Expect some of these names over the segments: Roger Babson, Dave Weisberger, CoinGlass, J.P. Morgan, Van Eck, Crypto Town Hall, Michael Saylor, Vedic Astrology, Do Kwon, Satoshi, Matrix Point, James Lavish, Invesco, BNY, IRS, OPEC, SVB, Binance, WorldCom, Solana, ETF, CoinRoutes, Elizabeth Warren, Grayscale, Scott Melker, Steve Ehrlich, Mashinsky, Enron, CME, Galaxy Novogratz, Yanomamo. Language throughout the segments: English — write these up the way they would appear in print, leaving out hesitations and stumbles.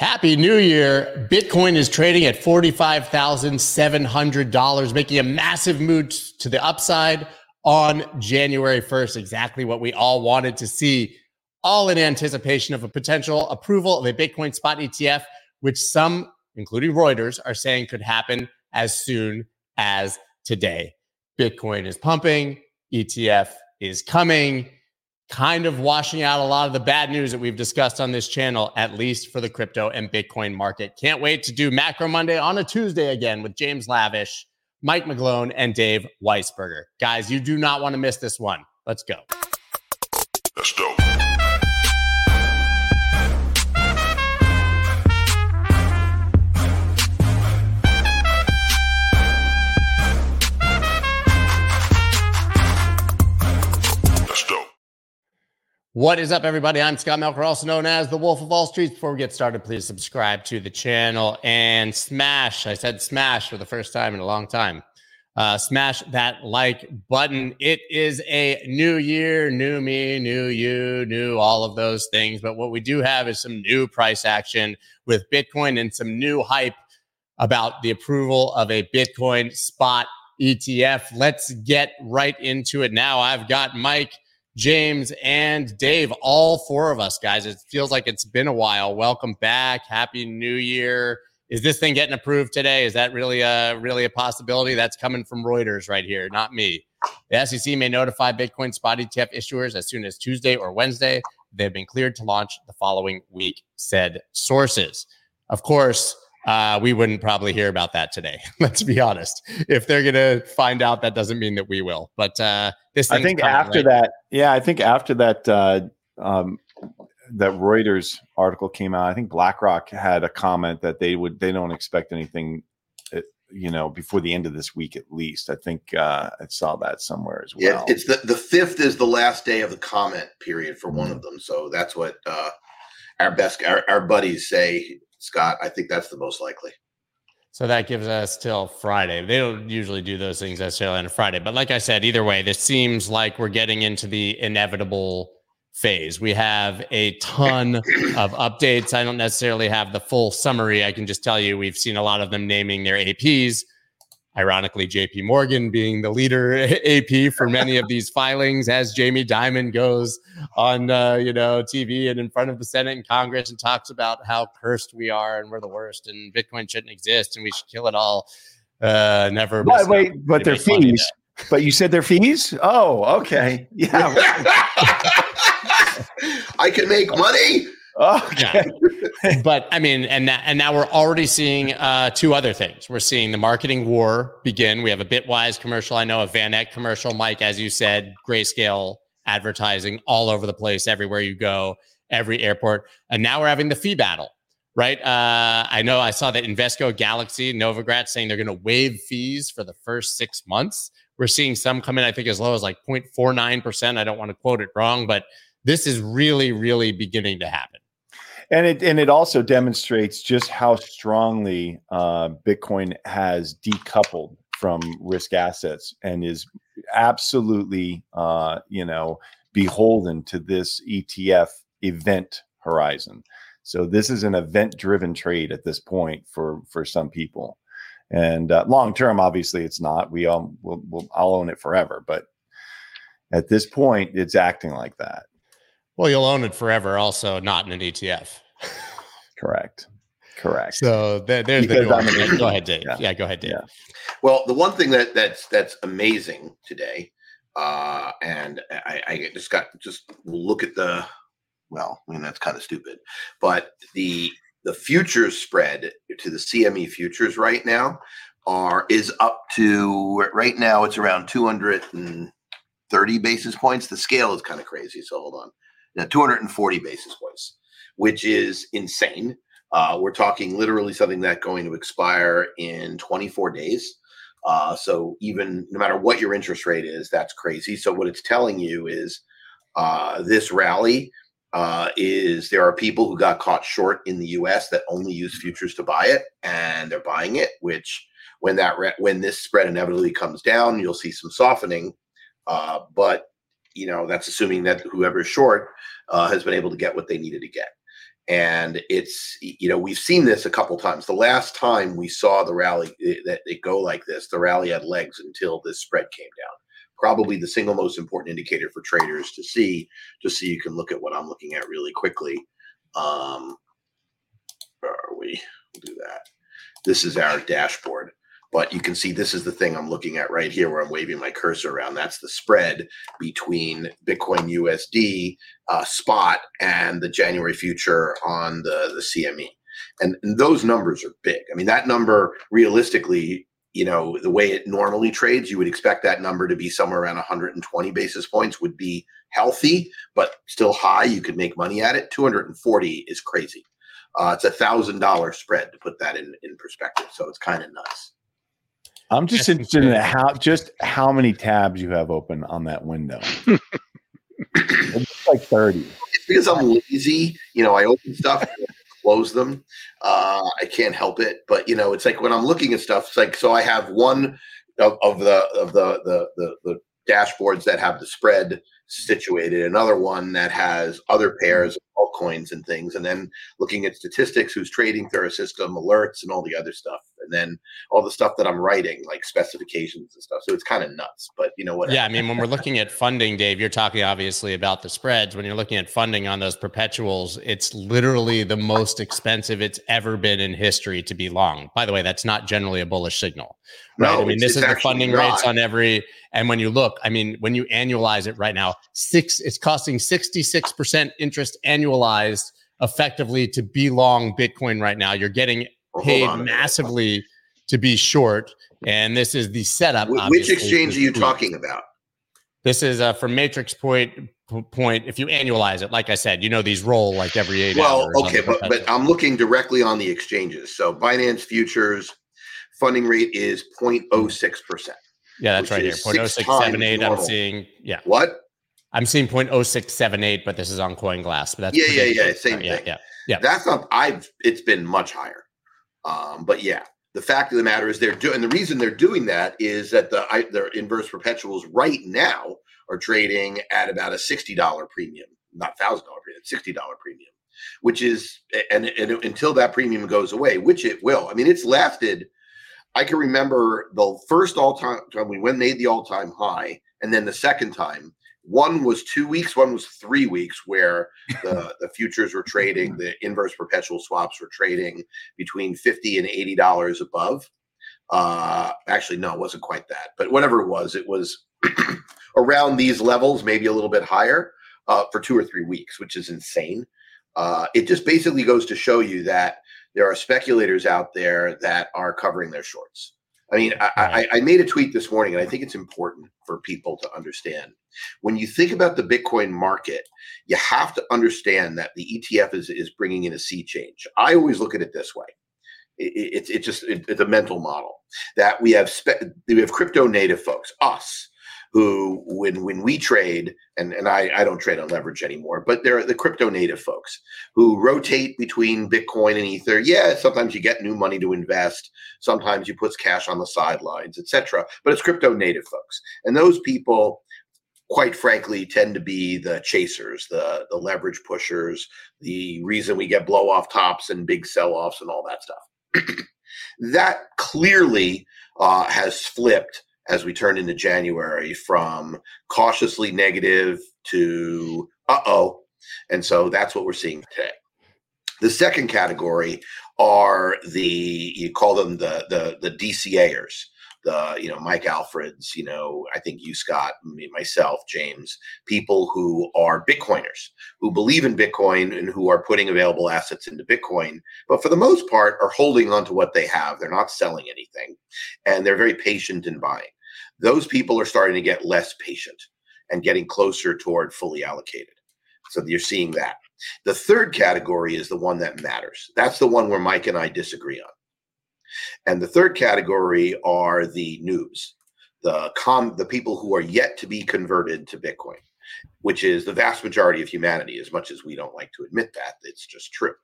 Happy New Year. Bitcoin is trading at $45,700, making a massive move to the upside on January 1st. Exactly what we all wanted to see, all in anticipation of a potential approval of a Bitcoin spot ETF, which some, including Reuters, are saying could happen as soon as today. Bitcoin is pumping. ETF is coming. Kind of washing out a lot of the bad news that we've discussed on this channel, at least for the crypto and Bitcoin market. Can't wait to do Macro Monday on a Tuesday again with James Lavish, Mike McGlone, and Dave Weisberger. Guys, you do not want to miss this one. Let's go. Let's go. What is up, everybody? I'm Scott Melker, also known as the Wolf of Wall Street. Before we get started, please subscribe to the channel and smash, I said smash for the first time in a long time, smash that like button. It is a new year, new me, new you, new all of those things. But what we do have is some new price action with Bitcoin and some new hype about the approval of a Bitcoin spot ETF. Let's get right into it now. I've got Mike, James, and Dave, all four of us, guys. It feels like it's been a while. Welcome back. Happy New Year. Is this thing getting approved today? Is that really a possibility? That's coming from Reuters right here, not me. The SEC may notify Bitcoin spot ETF issuers as soon as Tuesday or Wednesday. They've been cleared to launch the following week, said sources. Of course, we wouldn't probably hear about that today. Let's be honest. If they're going to find out, that doesn't mean that we will. But this, I think, after right that, yeah, I think after that, that Reuters article came out, I think BlackRock had a comment that they don't expect anything, before the end of this week at least. I think I saw that somewhere as well. Yeah, it's the 5th is the last day of the comment period for one of them. So that's what our buddies say. Scott, I think that's the most likely. So that gives us till Friday. They don't usually do those things necessarily on a Friday. But like I said, either way, this seems like we're getting into the inevitable phase. We have a ton of updates. I don't necessarily have the full summary. I can just tell you we've seen a lot of them naming their APs. Ironically, J.P. Morgan being the leader AP for many of these filings, as Jamie Dimon goes on, TV and in front of the Senate and Congress and talks about how cursed we are and we're the worst and Bitcoin shouldn't exist and we should kill it all. Never. But wait, but their fees. But you said their fees? Oh, okay. Yeah. I can make money. Okay. Yeah. But I mean, and now we're already seeing two other things. We're seeing the marketing war begin. We have a Bitwise commercial. I know a Van Eck commercial, Mike, as you said, Grayscale advertising all over the place, everywhere you go, every airport. And now we're having the fee battle, right? I know I saw that Invesco, Galaxy, Novogratz saying they're going to waive fees for the first 6 months. We're seeing some come in, I think, as low as like 0.49%. I don't want to quote it wrong, but this is really, really beginning to happen. And it also demonstrates just how strongly Bitcoin has decoupled from risk assets and is absolutely, beholden to this ETF event horizon. So this is an event-driven trade at this point for some people. And long-term, obviously, it's not. We all I'll own it forever. But at this point, it's acting like that. Well, you'll own it forever, also not in an ETF. Correct. So there's the door. Go ahead, Dave. Yeah, go ahead, Dave. Yeah. Well, the one thing that's amazing today, and I just got look at the. Well, I mean that's kind of stupid, but the futures spread to the CME futures right now is up to right now it's around 230 basis points. The scale is kind of crazy, so hold on. Now, 240 basis points, which is insane. We're talking literally something that's going to expire in 24 days. So even no matter what your interest rate is, that's crazy. So what it's telling you is this rally is there are people who got caught short in the U.S. that only use futures to buy it, and they're buying it, which when this spread inevitably comes down, you'll see some softening. But that's assuming that whoever's short has been able to get what they needed to get. And it's, you know, we've seen this a couple times. The last time we saw the rally that it go like this, the rally had legs until this spread came down. Probably the single most important indicator for traders to see, just so you can look at what I'm looking at really quickly. Where are we? We'll do that. This is our dashboard. But you can see this is the thing I'm looking at right here where I'm waving my cursor around. That's the spread between Bitcoin USD spot and the January future on the CME. And those numbers are big. I mean, that number realistically, you know, the way it normally trades, you would expect that number to be somewhere around 120 basis points would be healthy, but still high. You could make money at it. 240 is crazy. It's $1,000 spread to put that in perspective. So it's kind of nuts. I'm just interested in how many tabs you have open on that window. It's like 30. It's because I'm lazy. You know, I open stuff and close them. I can't help it. But, you know, it's like when I'm looking at stuff, it's like, so I have one of the dashboards that have the spread situated, another one that has other pairs of altcoins and things, and then looking at statistics, who's trading through a system, alerts, and all the other stuff, and then all the stuff that I'm writing, like specifications and stuff. So it's kind of nuts, but you know what? Yeah, I mean, when we're looking at funding, Dave, you're talking obviously about the spreads. When you're looking at funding on those perpetuals, it's literally the most expensive it's ever been in history to be long. By the way, that's not generally a bullish signal, right? No, I mean, this is the funding rates on every, and when you look, I mean, when you annualize it right now, it's costing 66% interest annualized effectively to be long Bitcoin right now. You're getting paid massively to be short. And this is the setup. Which exchange are you talking about? This is from Matrix Point. If you annualize it, like I said, you know, these roll like every 8 hours. Well, okay, but I'm looking directly on the exchanges. So Binance futures funding rate is 0.06%. Yeah, that's right here. 0.0678. I'm seeing. Yeah. What? I'm seeing 0.0678, but this is on CoinGlass. But that's yeah. Same thing. Yeah. That's not. It's been much higher. But yeah, the fact of the matter is they're doing, and the reason they're doing that is that their inverse perpetuals right now are trading at about a $60 premium, not $1,000 premium, $60 premium, which is, and until that premium goes away, which it will. I mean, it's lasted. I can remember the first all-time time we made the all-time high, and then the second time, one was 2 weeks, one was 3 weeks, where the futures were trading, the inverse perpetual swaps were trading between $50 and $80 above. Actually, no, it wasn't quite that, but whatever it was around these levels, maybe a little bit higher for 2 or 3 weeks, which is insane. It just basically goes to show you that there are speculators out there that are covering their shorts. I mean, I made a tweet this morning, and I think it's important for people to understand. When you think about the Bitcoin market, you have to understand that the ETF is bringing in a sea change. I always look at it this way. It's a mental model that we have crypto native folks, us, who when we trade, and I don't trade on leverage anymore, but they're the crypto native folks who rotate between Bitcoin and Ether. Yeah, sometimes you get new money to invest. Sometimes you put cash on the sidelines, etc. But it's crypto native folks. And those people, quite frankly, tend to be the chasers, the leverage pushers, the reason we get blow off tops and big sell-offs and all that stuff. That clearly has flipped as we turn into January from cautiously negative to uh-oh. And so that's what we're seeing today. The second category are you call them the DCAers, Mike Alfreds, I think you, Scott, me, myself, James, people who are Bitcoiners, who believe in Bitcoin and who are putting available assets into Bitcoin, but for the most part are holding on to what they have. They're not selling anything, and they're very patient in buying. Those people are starting to get less patient and getting closer toward fully allocated. So you're seeing that. The third category is the one that matters. That's the one where Mike and I disagree on. And the third category are the noobs, the people who are yet to be converted to Bitcoin, which is the vast majority of humanity, as much as we don't like to admit that. It's just true.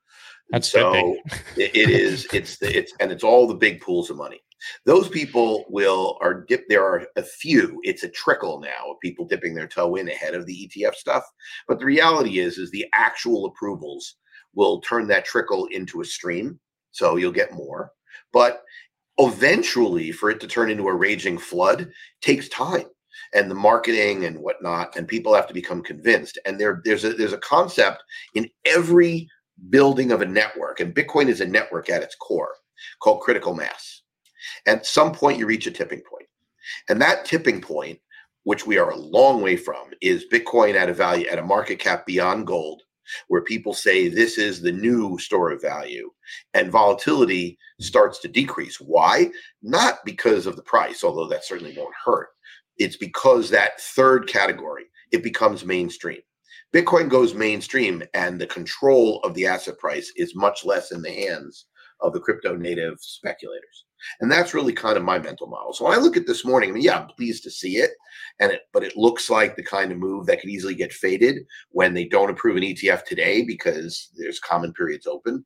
That's so it's all the big pools of money. Those people there are a few, it's a trickle now of people dipping their toe in ahead of the ETF stuff. But the reality is the actual approvals will turn that trickle into a stream. So you'll get more. But eventually, for it to turn into a raging flood takes time, and the marketing and whatnot, and people have to become convinced. And there's a concept in every building of a network, and Bitcoin is a network at its core, called critical mass. At some point, you reach a tipping point. And that tipping point, which we are a long way from, is Bitcoin at a value, at a market cap beyond gold, where people say this is the new store of value, and volatility starts to decrease. Why? Not because of the price, although that certainly won't hurt. It's because that third category, it becomes mainstream. Bitcoin goes mainstream, and the control of the asset price is much less in the hands of the crypto native speculators. And that's really kind of my mental model. So when I look at this morning, I mean, yeah, I'm pleased to see it, but it looks like the kind of move that could easily get faded when they don't approve an ETF today because there's common periods open.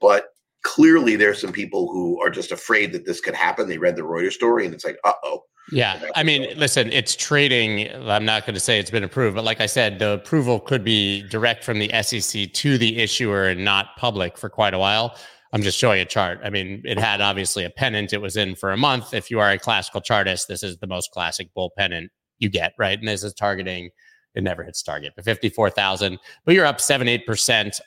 But clearly there's some people who are just afraid that this could happen. They read the Reuters story and it's like, uh-oh. Yeah, I mean, listen, it's trading. I'm not going to say it's been approved, but like I said, the approval could be direct from the SEC to the issuer and not public for quite a while. I'm just showing a chart. I mean, it had obviously a pennant. It was in for a month. If you are a classical chartist, this is the most classic bull pennant you get, right? And this is targeting. It never hits target, but 54,000. But you're up 7-8%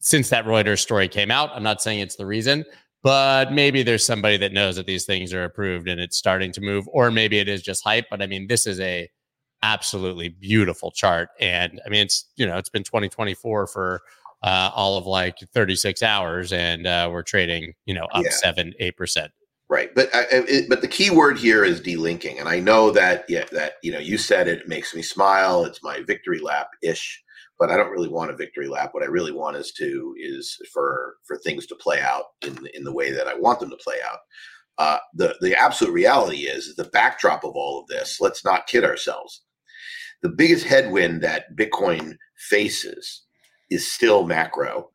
since that Reuters story came out. I'm not saying it's the reason, but maybe there's somebody that knows that these things are approved and it's starting to move, or maybe it is just hype. But I mean, this is a absolutely beautiful chart, and I mean, it's, you know, it's been 2024 for. All of like 36 hours, and we're trading, you know, up 7-8%. Right, but the key word here is delinking, and I know that you know, you said it makes me smile. It's my victory lap ish, but I don't really want a victory lap. What I really want is for things to play out in the way that I want them to play out. The absolute reality is the backdrop of all of this. Let's not kid ourselves. The biggest headwind that Bitcoin faces is still macro,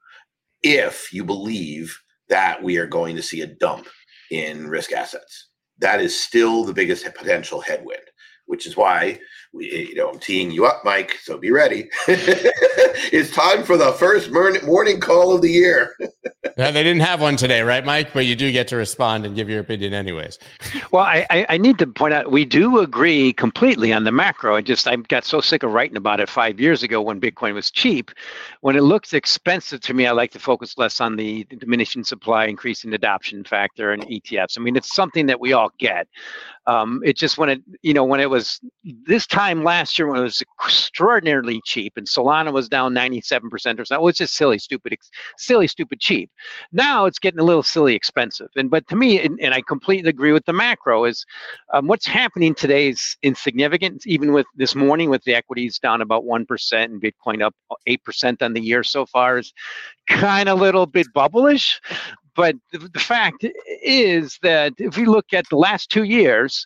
if you believe that we are going to see a dump in risk assets. That is still the biggest potential headwind, which is why we, you know, I'm teeing you up, Mike, so be ready. It's time for the first morning call of the year. Now, they didn't have one today, right, Mike? But you do get to respond and give your opinion anyways. Well, I need to point out, we do agree completely on the macro. I got so sick of writing about it 5 years ago when Bitcoin was cheap. When it looks expensive to me, I like to focus less on the diminishing supply, increasing adoption factor, and ETFs. I mean, it's something that we all get. It just when it was this time last year, when it was extraordinarily cheap and Solana was down 97% or so, it was just silly, stupid, cheap. Now it's getting a little silly expensive. But to me, and I completely agree with the macro, is what's happening today is insignificant. Even with this morning, with the equities down about 1% and Bitcoin up 8% on the year so far, is kind of a little bit bubblish. But the fact is that if we look at the last 2 years,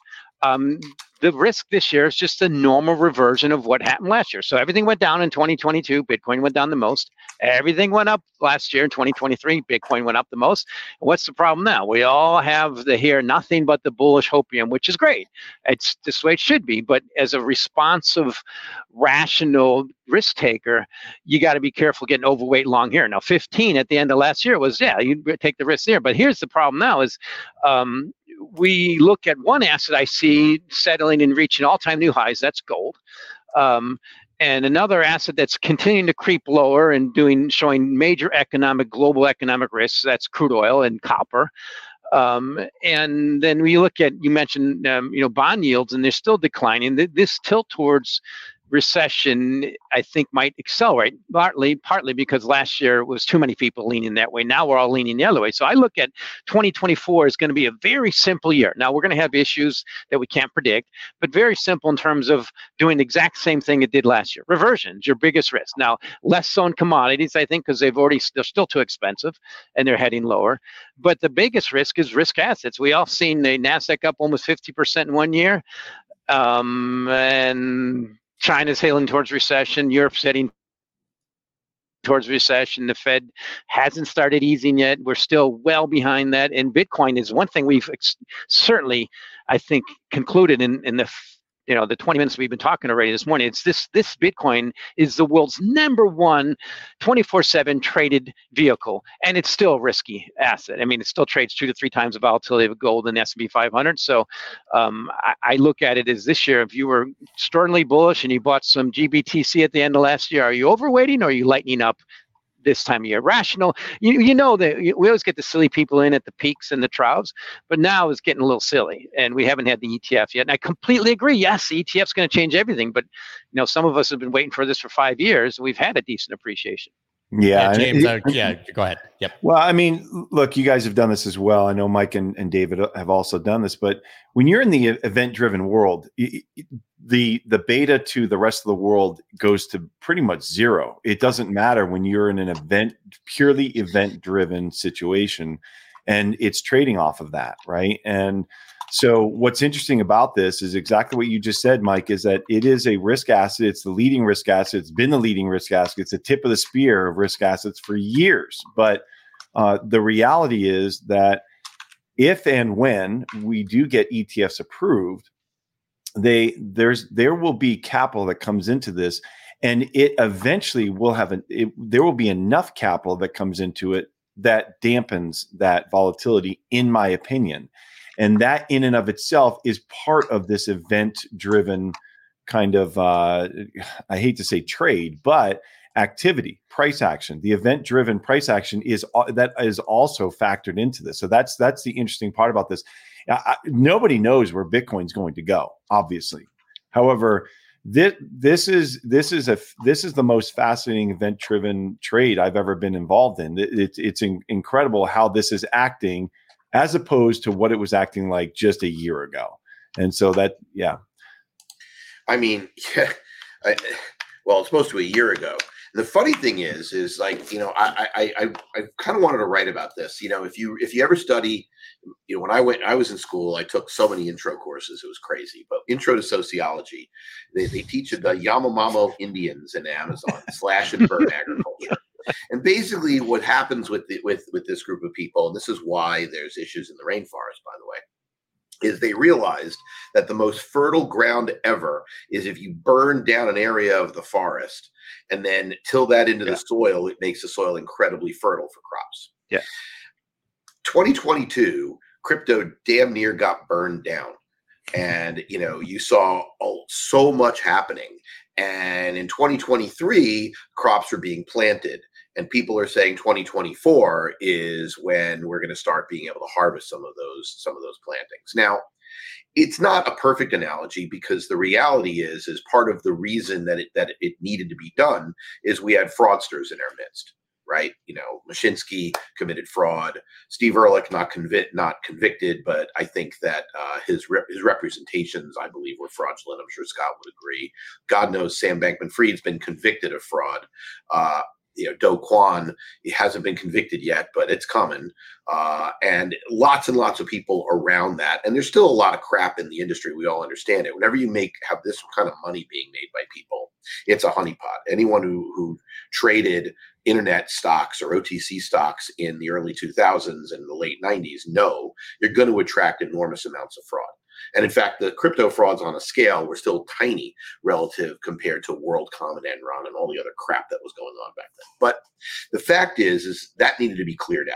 the risk this year is just a normal reversion of what happened last year. So everything went down in 2022. Bitcoin went down the most. Everything went up last year in 2023. Bitcoin went up the most. What's the problem now? We all have here nothing but the bullish hopium, which is great. It's this way it should be. But as a responsive, rational risk taker, you got to be careful getting overweight long here. Now, 15 at the end of last year was, you take the risk there. But here's the problem now is, we look at one asset I see settling and reaching all-time new highs. That's gold. And another asset that's continuing to creep lower and showing major global economic risks. That's crude oil and copper. And then we look at, you mentioned, bond yields, and they're still declining. This tilt towards recession, I think, might accelerate, partly because last year it was too many people leaning that way. Now we're all leaning the other way. So I look at 2024 is going to be a very simple year. Now we're going to have issues that we can't predict, but very simple in terms of doing the exact same thing it did last year. Reversions, your biggest risk. Now, less so in commodities, I think, because they're still too expensive and they're heading lower. But the biggest risk is risk assets. We all seen the Nasdaq up almost 50% in 1 year, and China's hailing towards recession. Europe's heading towards recession. The Fed hasn't started easing yet. We're still well behind that. And Bitcoin is one thing we've certainly, I think, concluded in the you know, the 20 minutes we've been talking already this morning, it's this Bitcoin is the world's number one 24/7 traded vehicle, and it's still a risky asset. I mean, it still trades 2 to 3 times the volatility of gold and the S&P 500. So I look at it as this year, if you were sternly bullish and you bought some GBTC at the end of last year, are you overweighting or are you lightening up this time of year? Rational, you know that we always get the silly people in at the peaks and the troughs, but now it's getting a little silly, and we haven't had the ETF yet. And I completely agree. Yes, the ETF's going to change everything, but you know, some of us have been waiting for this for 5 years, and we've had a decent appreciation. Yeah, James. Go ahead. Yep. Well, I mean, look, you guys have done this as well. I know Mike and David have also done this, but when you're in the event-driven world, the beta to the rest of the world goes to pretty much zero. It doesn't matter when you're in an purely event-driven situation, and it's trading off of that, right? And so what's interesting about this is exactly what you just said, Mike, is that it is a risk asset. It's the leading risk asset. It's been the leading risk asset. It's the tip of the spear of risk assets for years. But the reality is that if and when we do get ETFs approved, there will be capital that comes into this, and it eventually will have there will be enough capital that comes into it that dampens that volatility, in my opinion. And that in and of itself is part of this event-driven kind of, I hate to say trade, but activity, price action. The event-driven price action is also factored into this. So that's the interesting part about this. Nobody knows where Bitcoin's going to go, obviously. However, this is the most fascinating event-driven trade I've ever been involved in. It's incredible how this is acting, as opposed to what it was acting like just a year ago. And so that, yeah. I mean, yeah, it's supposed to be a year ago. The funny thing is like, you know, I kind of wanted to write about this. You know, if you ever study, you know, I was in school, I took so many intro courses, it was crazy. But intro to sociology, they teach the Yanomamo Indians in Amazon slash and burn agriculture. And basically what happens with this group of people, and this is why there's issues in the rainforest, by the way, is they realized that the most fertile ground ever is if you burn down an area of the forest and then till that into the soil, it makes the soil incredibly fertile for crops. Yeah. 2022, crypto damn near got burned down. And, you know, you saw so much happening. And in 2023, crops are being planted. And people are saying 2024 is when we're going to start being able to harvest some of those plantings. Now, it's not a perfect analogy, because the reality is part of the reason that it needed to be done is we had fraudsters in our midst, right? You know, Mashinsky committed fraud. Steve Ehrlich not convicted, but I think that his representations, I believe, were fraudulent. I'm sure Scott would agree. God knows Sam Bankman-Fried's been convicted of fraud. You know, Do Kwon, he hasn't been convicted yet, but it's coming. And lots of people around that. And there's still a lot of crap in the industry. We all understand it. Whenever you have this kind of money being made by people, it's a honeypot. Anyone who traded internet stocks or OTC stocks in the early 2000s and the late 90s know you're going to attract enormous amounts of fraud. And in fact, the crypto frauds on a scale were still tiny relative compared to WorldCom and Enron and all the other crap that was going on back then. But the fact is that needed to be cleared out.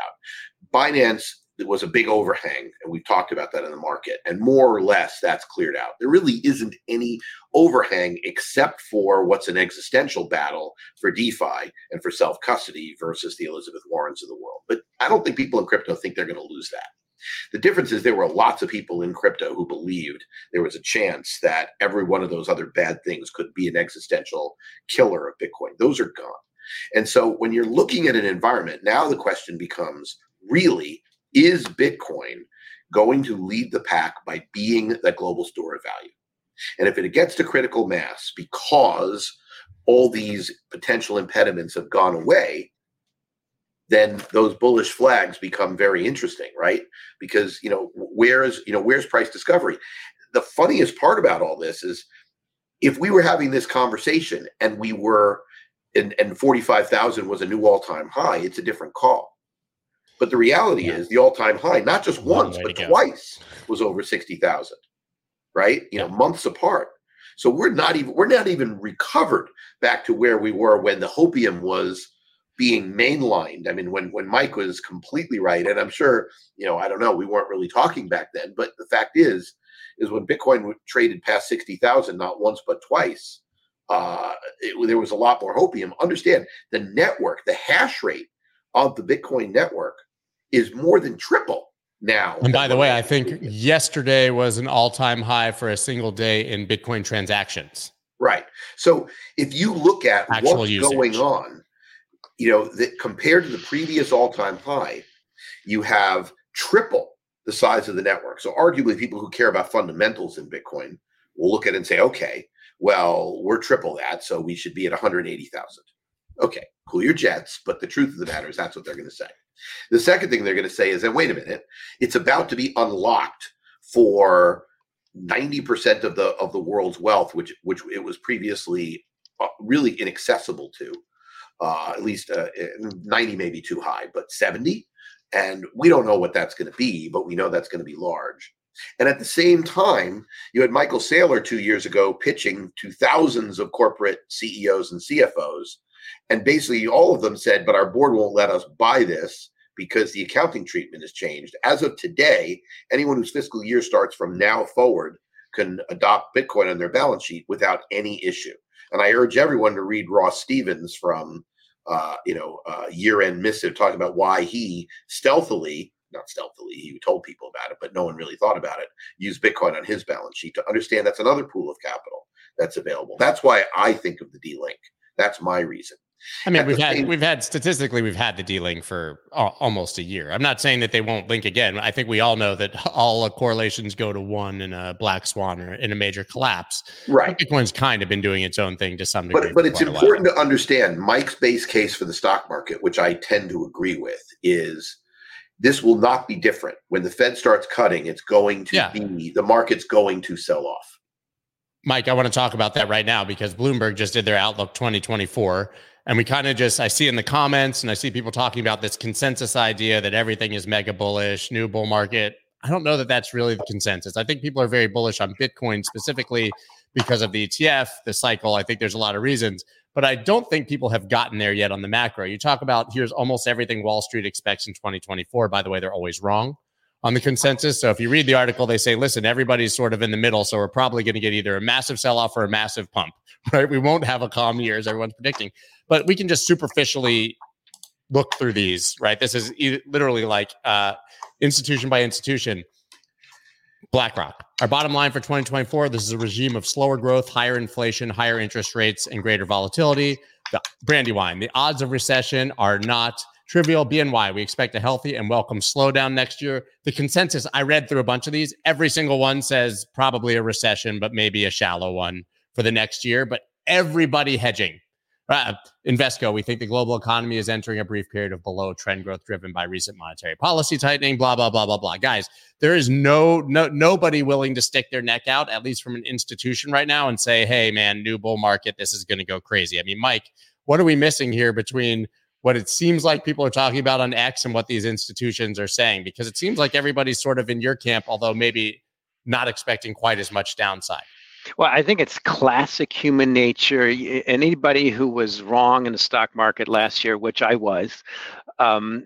Binance was a big overhang, and we've talked about that in the market. And more or less, that's cleared out. There really isn't any overhang except for what's an existential battle for DeFi and for self-custody versus the Elizabeth Warrens of the world. But I don't think people in crypto think they're going to lose that. The difference is there were lots of people in crypto who believed there was a chance that every one of those other bad things could be an existential killer of Bitcoin. Those are gone. And so when you're looking at an environment, now the question becomes, really, is Bitcoin going to lead the pack by being that global store of value? And if it gets to critical mass because all these potential impediments have gone away, then those bullish flags become very interesting, right? Because, you know, where's price discovery? The funniest part about all this is if we were having this conversation and we were, and 45,000 was a new all-time high, it's a different call. But the reality is the all-time high, not just once, but twice was over 60,000, right? You know, months apart. So we're not even recovered back to where we were when the hopium was being mainlined. I mean, when Mike was completely right, and I'm sure, I don't know, we weren't really talking back then, but the fact is when Bitcoin traded past 60,000, not once but twice, there was a lot more hopium. Understand, the network, the hash rate of the Bitcoin network is more than triple now. And by the way, I think yesterday was an all-time high for a single day in Bitcoin transactions. Right. So if you look at what's going on, that compared to the previous all-time high, you have triple the size of the network. So arguably people who care about fundamentals in Bitcoin will look at it and say, okay, well, we're triple that, so we should be at 180,000. Okay, cool your jets, but the truth of the matter is that's what they're going to say. The second thing they're going to say is, and wait a minute, it's about to be unlocked for 90% of the world's wealth, which it was previously really inaccessible to, at least 90 may be too high, but 70. And we don't know what that's going to be, but we know that's going to be large. And at the same time, you had Michael Saylor 2 years ago pitching to thousands of corporate CEOs and CFOs. And basically all of them said, but our board won't let us buy this because the accounting treatment has changed. As of today, anyone whose fiscal year starts from now forward can adopt Bitcoin on their balance sheet without any issue. And I urge everyone to read Ross Stevens from year-end missive talking about why he he told people about it, but no one really thought about it, used Bitcoin on his balance sheet to understand that's another pool of capital that's available. That's why I think of the D-Link. That's my reason. I mean, we've had the D-Link for almost a year. I'm not saying that they won't link again. I think we all know that all correlations go to one in a black swan or in a major collapse. Right. Bitcoin's kind of been doing its own thing to some degree. But it's important to understand Mike's base case for the stock market, which I tend to agree with, is this will not be different. When the Fed starts cutting, it's going to be, the market's going to sell off. Mike, I want to talk about that right now because Bloomberg just did their Outlook 2024. And we kind of I see in the comments and I see people talking about this consensus idea that everything is mega bullish, new bull market. I don't know that that's really the consensus. I think people are very bullish on Bitcoin specifically because of the ETF, the cycle. I think there's a lot of reasons, but I don't think people have gotten there yet on the macro. You talk about here's almost everything Wall Street expects in 2024. By the way, they're always wrong on the consensus. So if you read the article, they say, listen, everybody's sort of in the middle. So we're probably going to get either a massive sell-off or a massive pump, right? We won't have a calm year as everyone's predicting, but we can just superficially look through these, right? This is literally like institution by institution. BlackRock, our bottom line for 2024, this is a regime of slower growth, higher inflation, higher interest rates, and greater volatility. Brandywine, the odds of recession are not trivial. BNY, we expect a healthy and welcome slowdown next year. The consensus, I read through a bunch of these. Every single one says probably a recession, but maybe a shallow one for the next year. But everybody hedging. Invesco, we think the global economy is entering a brief period of below trend growth driven by recent monetary policy tightening, blah, blah, blah, blah, blah. Guys, there is nobody willing to stick their neck out, at least from an institution right now, and say, hey, man, new bull market, this is going to go crazy. I mean, Mike, what are we missing here between what it seems like people are talking about on X and what these institutions are saying? Because it seems like everybody's sort of in your camp, although maybe not expecting quite as much downside. Well, I think it's classic human nature. Anybody who was wrong in the stock market last year, which I was,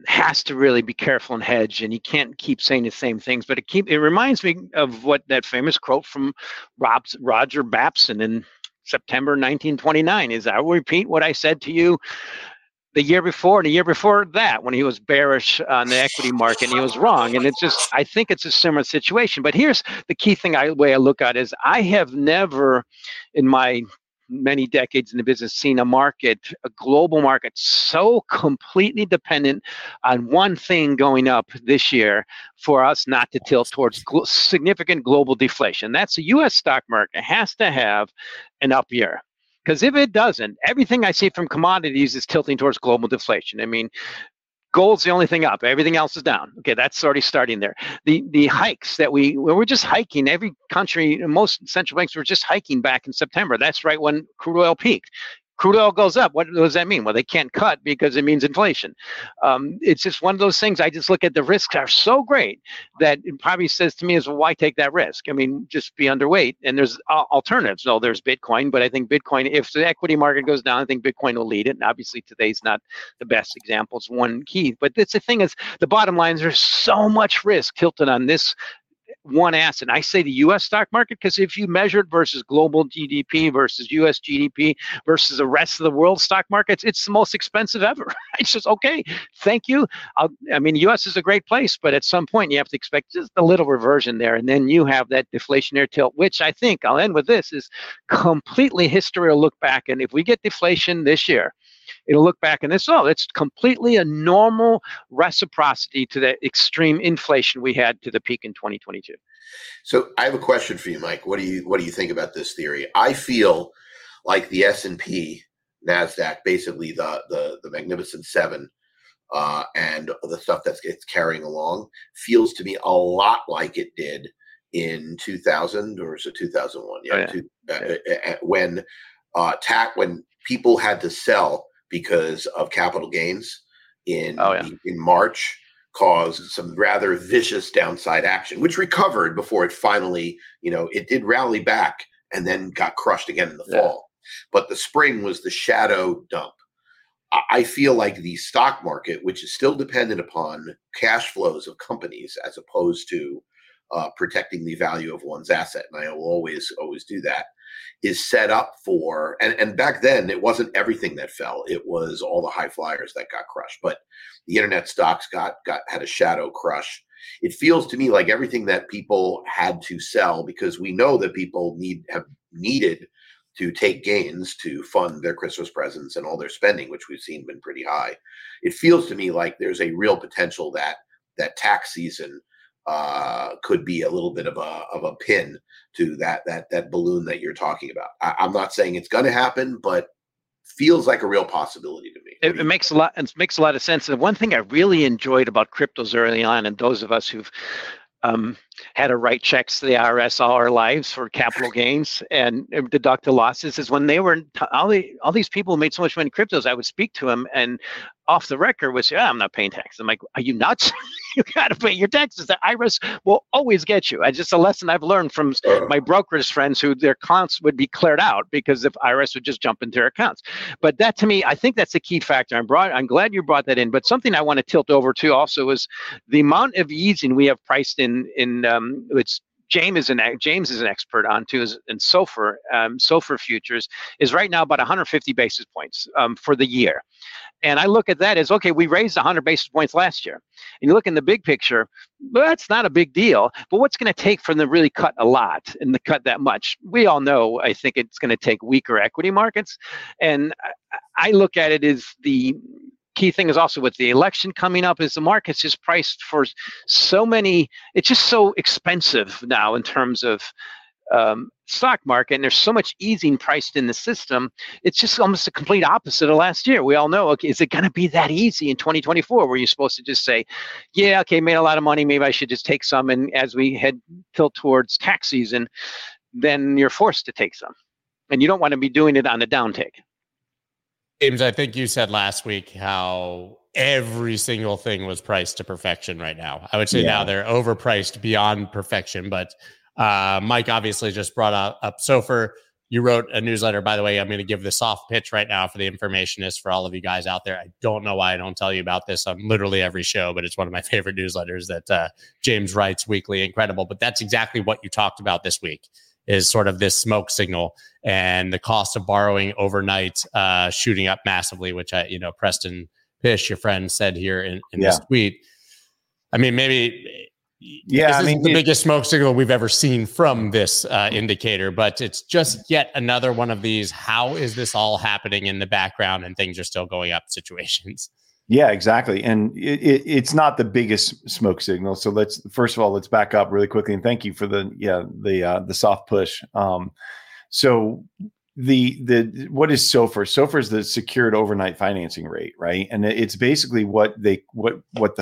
has to really be careful and hedge. And you can't keep saying the same things. But it reminds me of what that famous quote from Roger Babson in September 1929 is, I'll repeat what I said to you the year before and the year before that when he was bearish on the equity market and he was wrong. And I think it's a similar situation. But here's the key thing way I look at is I have never in my many decades in the business seen a global market so completely dependent on one thing going up this year for us not to tilt towards significant global deflation. That's the U.S. stock market. It has to have an up year. Because if it doesn't, everything I see from commodities is tilting towards global deflation. I mean, gold's the only thing up. Everything else is down. Okay, that's already starting there. The hikes that we're just hiking. Every country, most central banks were just hiking back in September. That's right when crude oil peaked. Crude oil goes up. What does that mean? Well, they can't cut because it means inflation. It's just one of those things. I just look at the risks are so great that it probably says to me is, well, why take that risk? I mean, just be underweight. And there's alternatives. No, there's Bitcoin, but I think Bitcoin, if the equity market goes down, I think Bitcoin will lead it. And obviously today's not the best example. It's one key, but that's the thing is the bottom line is there's so much risk tilted on this one asset. I say the U.S. stock market because if you measured versus global GDP versus U.S. GDP versus the rest of the world stock markets, it's the most expensive ever. It's just, okay, thank you. I mean, the U.S. is a great place, but at some point you have to expect just a little reversion there. And then you have that deflationary tilt, which I think, I'll end with this, is completely history will look back. And if we get deflation this year, it'll look back and it's completely a normal reciprocity to the extreme inflation we had to the peak in 2022. So I have a question for you, Mike. What do you think about this theory? I feel like the S&P, NASDAQ, basically the Magnificent Seven and the stuff it's carrying along feels to me a lot like it did in 2000 or so 2001. Yeah, oh, yeah. When people had to sell because of capital gains in March caused some rather vicious downside action, which recovered before it finally, it did rally back and then got crushed again in the fall. But the spring was the shadow dump. I feel like the stock market, which is still dependent upon cash flows of companies as opposed to protecting the value of one's asset, and I will always do that, is set up for, and back then it wasn't everything that fell, it was all the high flyers that got crushed, but the internet stocks had a shadow crush. It feels to me like everything that people had to sell, because we know that people have needed to take gains to fund their Christmas presents and all their spending, which we've seen been pretty high. It feels to me like there's a real potential that tax season could be a little bit of a pin to that balloon that you're talking about. I'm not saying it's going to happen, but feels like a real possibility to me. It makes a lot of sense. And one thing I really enjoyed about cryptos early on, and those of us who've had to write checks to the IRS all our lives for capital gains and deduct the losses, is when they were all these people made so much money in cryptos, I would speak to them and off the record would say, I'm not paying taxes. I'm like, are you nuts? You got to pay your taxes. The IRS will always get you. It's just a lesson I've learned from my brokerage friends who their accounts would be cleared out because the IRS would just jump into their accounts. But that to me, I think that's a key factor. I'm glad you brought that in. But something I want to tilt over to also is the amount of easing we have priced in it's James is an expert on too, and SOFR, SOFR futures is right now about 150 basis points for the year. And I look at that as, okay, we raised 100 basis points last year. And you look in the big picture, well, that's not a big deal, but what's going to take from the really cut a lot and the cut that much? We all know, I think it's going to take weaker equity markets. And I look at it as the key thing is also with the election coming up is the market's just priced for so many, it's just so expensive now in terms of stock market, and there's so much easing priced in the system. It's just almost the complete opposite of last year. We all know, okay, is it going to be that easy in 2024 where you're supposed to just say, yeah, okay, made a lot of money, maybe I should just take some, and as we head tilt towards tax season, then you're forced to take some. And you don't want to be doing it on the downtake. James, I think you said last week how every single thing was priced to perfection right now. I would say now they're overpriced beyond perfection, but Mike obviously just brought up SOFR. You wrote a newsletter, by the way. I'm going to give the soft pitch right now for the informationists, for all of you guys out there. I don't know why I don't tell you about this on literally every show, but it's one of my favorite newsletters that James writes weekly. Incredible. But that's exactly what you talked about this week, is sort of this smoke signal and the cost of borrowing overnight shooting up massively, which Preston Fish, your friend, said here in this tweet. I mean, maybe the biggest smoke signal we've ever seen from this indicator, but it's just yet another one of these, how is this all happening in the background and things are still going up situations. Yeah, exactly. And it's not the biggest smoke signal. So let's back up really quickly. And thank you for the soft push. So the what is SOFR? SOFR is the secured overnight financing rate, right? And it's basically what the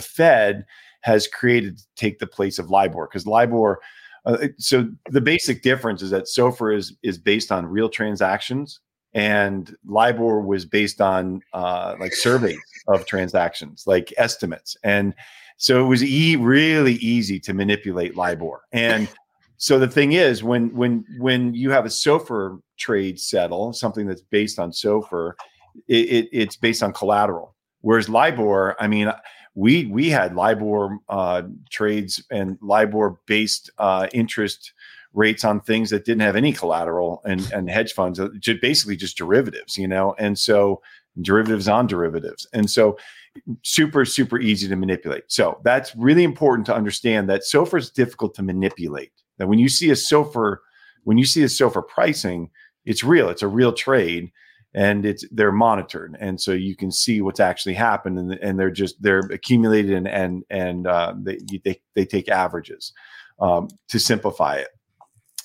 Fed has created to take the place of LIBOR, because LIBOR. So the basic difference is that SOFR is based on real transactions, And LIBOR was based on like surveys of transactions, like estimates. And so it was really easy to manipulate LIBOR. And so the thing is, when you have a SOFR trade settle, something that's based on SOFR, it's based on collateral. Whereas LIBOR, I mean, we had LIBOR trades and LIBOR based interest rates on things that didn't have any collateral, and hedge funds, basically just derivatives, you know? And so derivatives on derivatives. And so super easy to manipulate. So that's really important to understand, that SOFR is difficult to manipulate. That when you see a SOFR, pricing, it's real, it's a real trade, and they're monitored. And so you can see what's actually happened, and they're accumulated and they take averages to simplify it.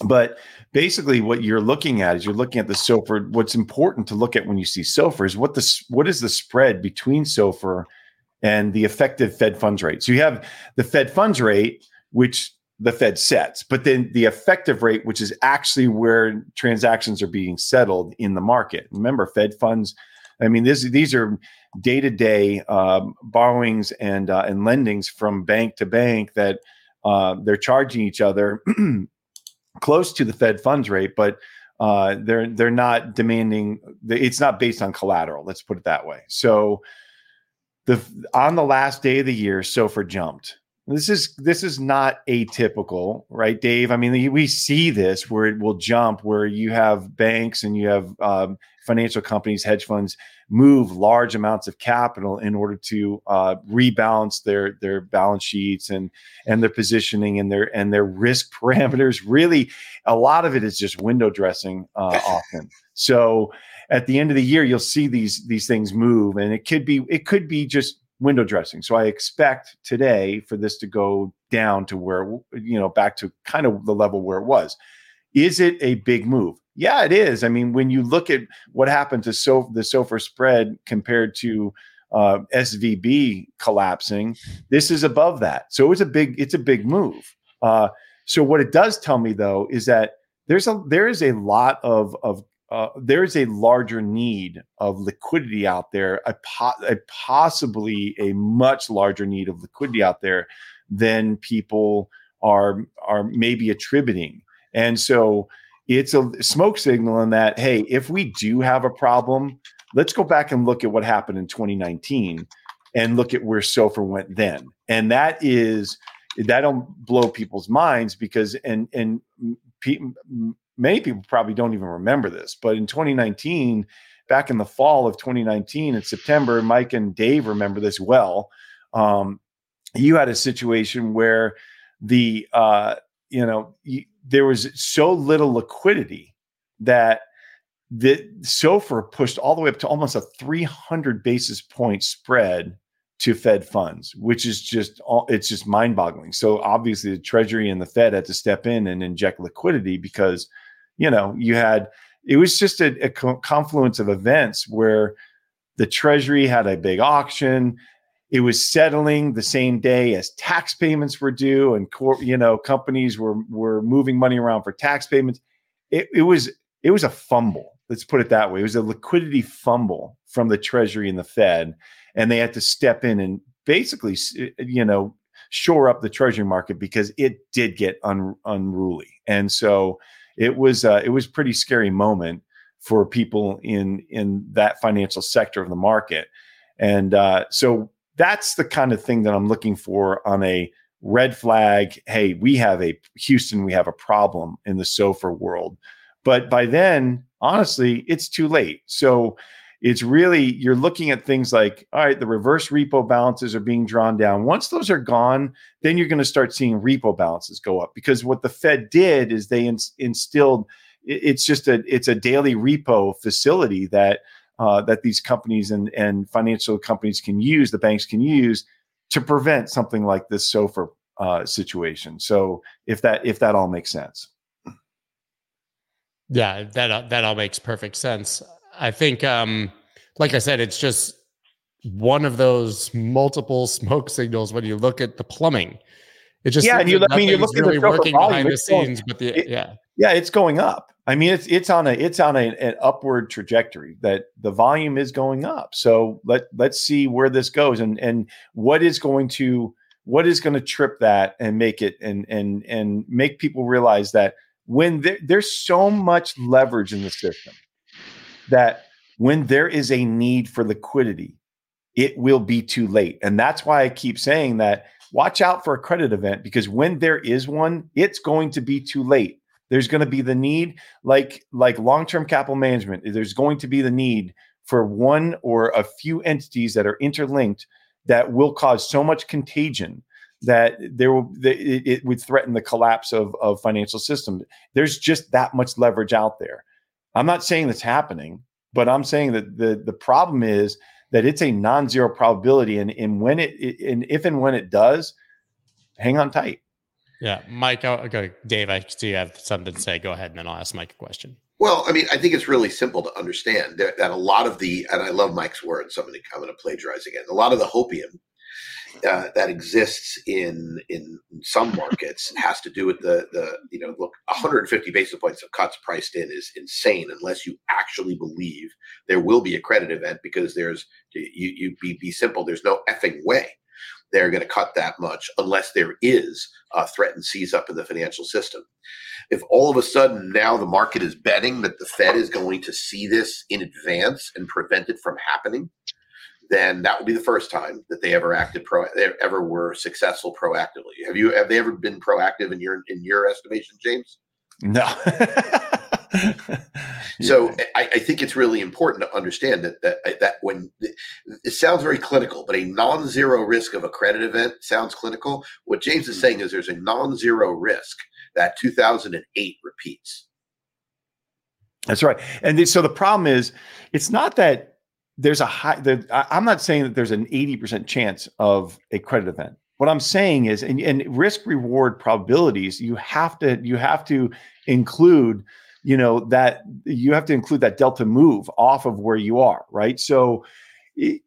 But basically what you're looking at is the SOFR. What's important to look at when you see SOFR is what is the spread between SOFR and the effective Fed funds rate. So you have the Fed funds rate, which the Fed sets, but then the effective rate, which is actually where transactions are being settled in the market. Remember, Fed funds, I mean, these are day-to-day borrowings and lendings from bank to bank that they're charging each other close to the Fed funds rate, but they're not demanding. It's not based on collateral. Let's put it that way. So, on the last day of the year, SOFR jumped. This is not atypical, right, Dave? I mean, we see this where it will jump, where you have banks and you have financial companies, hedge funds move large amounts of capital in order to rebalance their balance sheets and their positioning and their risk parameters. Really, a lot of it is just window dressing often. So at the end of the year, you'll see these things move, and it could be just window dressing. So I expect today for this to go down to where, you know, back to kind of the level where it was. Is it a big move? Yeah, it is. I mean, when you look at what happened to the SOFR spread compared to SVB collapsing, this is above that. So it's a big move. So what it does tell me, though, is that there is a larger need of liquidity out there, possibly a much larger need of liquidity out there than people are maybe attributing. And so it's a smoke signal in that, hey, if we do have a problem, let's go back and look at what happened in 2019 and look at where SOFR went then. And that'll blow people's minds, because many people probably don't even remember this, but in 2019, back in the fall of 2019, in September, Mike and Dave remember this well. You had a situation where there was so little liquidity that the SOFR pushed all the way up to almost a 300 basis point spread to Fed funds, which is it's just mind-boggling. So obviously, the Treasury and the Fed had to step in and inject liquidity because, you know, it was just a confluence of events where the Treasury had a big auction. It was settling the same day as tax payments were due, and companies were moving money around for tax payments. It was a fumble. Let's put it that way. It was a liquidity fumble from the Treasury and the Fed, and they had to step in and basically, you know, shore up the Treasury market because it did get unruly. And so it was a pretty scary moment for people in that financial sector of the market. And so that's the kind of thing that I'm looking for on a red flag. Hey, we have a problem in the SOFR world. But by then, honestly, it's too late. So it's really, you're looking at things like, all right, the reverse repo balances are being drawn down. Once those are gone, then you're going to start seeing repo balances go up, because what the Fed did is they instilled, it's a daily repo facility that these companies and financial companies can use, the banks can use, to prevent something like this SOFR situation. So if that all makes sense. Yeah, that all makes perfect sense. I think, like I said, it's just one of those multiple smoke signals when you look at the plumbing. It just, yeah, and you, I mean, you're looking really at the working volume behind the scenes, but it's going up. I mean, it's on an upward trajectory that the volume is going up. So let's see where this goes and what is going to trip that and make it and make people realize that when there's so much leverage in the system that when there is a need for liquidity, it will be too late. And that's why I keep saying that watch out for a credit event, because when there is one, it's going to be too late. There's going to be the need, like long-term capital management, there's going to be the need for one or a few entities that are interlinked that will cause so much contagion that it would threaten the collapse of financial systems. There's just that much leverage out there. I'm not saying that's happening, but I'm saying that the problem is that it's a non-zero probability. And when it does, hang on tight. Yeah, Mike, okay, Dave, I see you have something to say. Go ahead, and then I'll ask Mike a question. Well, I mean, I think it's really simple to understand that a lot of and I love Mike's word, so I'm going to plagiarize again, a lot of the hopium that exists in some markets has to do with the look, 150 basis points of cuts priced in is insane unless you actually believe there will be a credit event, because be simple, there's no effing way they're going to cut that much unless there is a threatened seize up in the financial system. If all of a sudden now the market is betting that the Fed is going to see this in advance and prevent it from happening, then that will be the first time that they ever were successful proactively. Have they ever been proactive in your estimation, James? No. So I think it's really important to understand that when it sounds very clinical, but a non-zero risk of a credit event sounds clinical. What James is saying is there's a non-zero risk that 2008 repeats. That's right. And so the problem is, it's not that there's a high, I'm not saying that there's an 80% chance of a credit event. What I'm saying is, and risk reward probabilities, you have to include, that you have to include that delta move off of where you are, right? So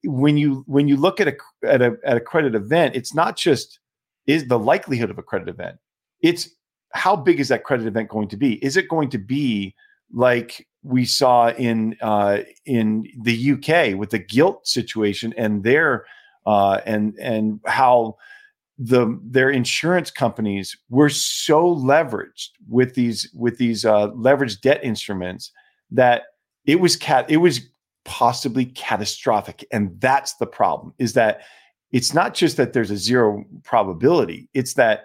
when you look at a credit event, it's not just is the likelihood of a credit event. It's how big is that credit event going to be? Is it going to be like we saw in the UK with the gilt situation and their and how their insurance companies were so leveraged with these leveraged debt instruments that it was possibly catastrophic. And that's the problem, is that it's not just that there's a zero probability, it's that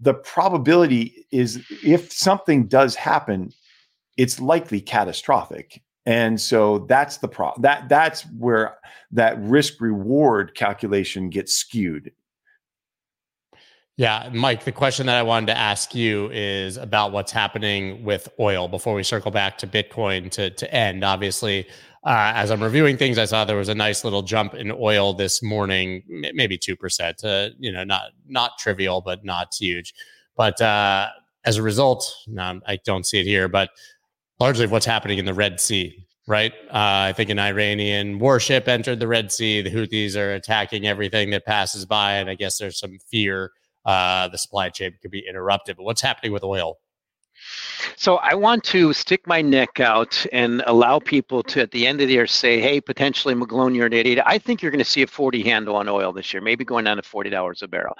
the probability is if something does happen, it's likely catastrophic. And so that's the problem. That's where that risk reward calculation gets skewed. Yeah, Mike, the question that I wanted to ask you is about what's happening with oil before we circle back to Bitcoin to end. Obviously, as I'm reviewing things, I saw there was a nice little jump in oil this morning, maybe 2%, not trivial, but not huge. But as a result, I don't see it here, but largely what's happening in the Red Sea, right? I think an Iranian warship entered the Red Sea. The Houthis are attacking everything that passes by, and I guess there's some fear the supply chain could be interrupted. But what's happening with oil? So I want to stick my neck out and allow people to, at the end of the year, say, hey, potentially, McGlone, you're an idiot. I think you're going to see a 40 handle on oil this year, maybe going down to $40 a barrel.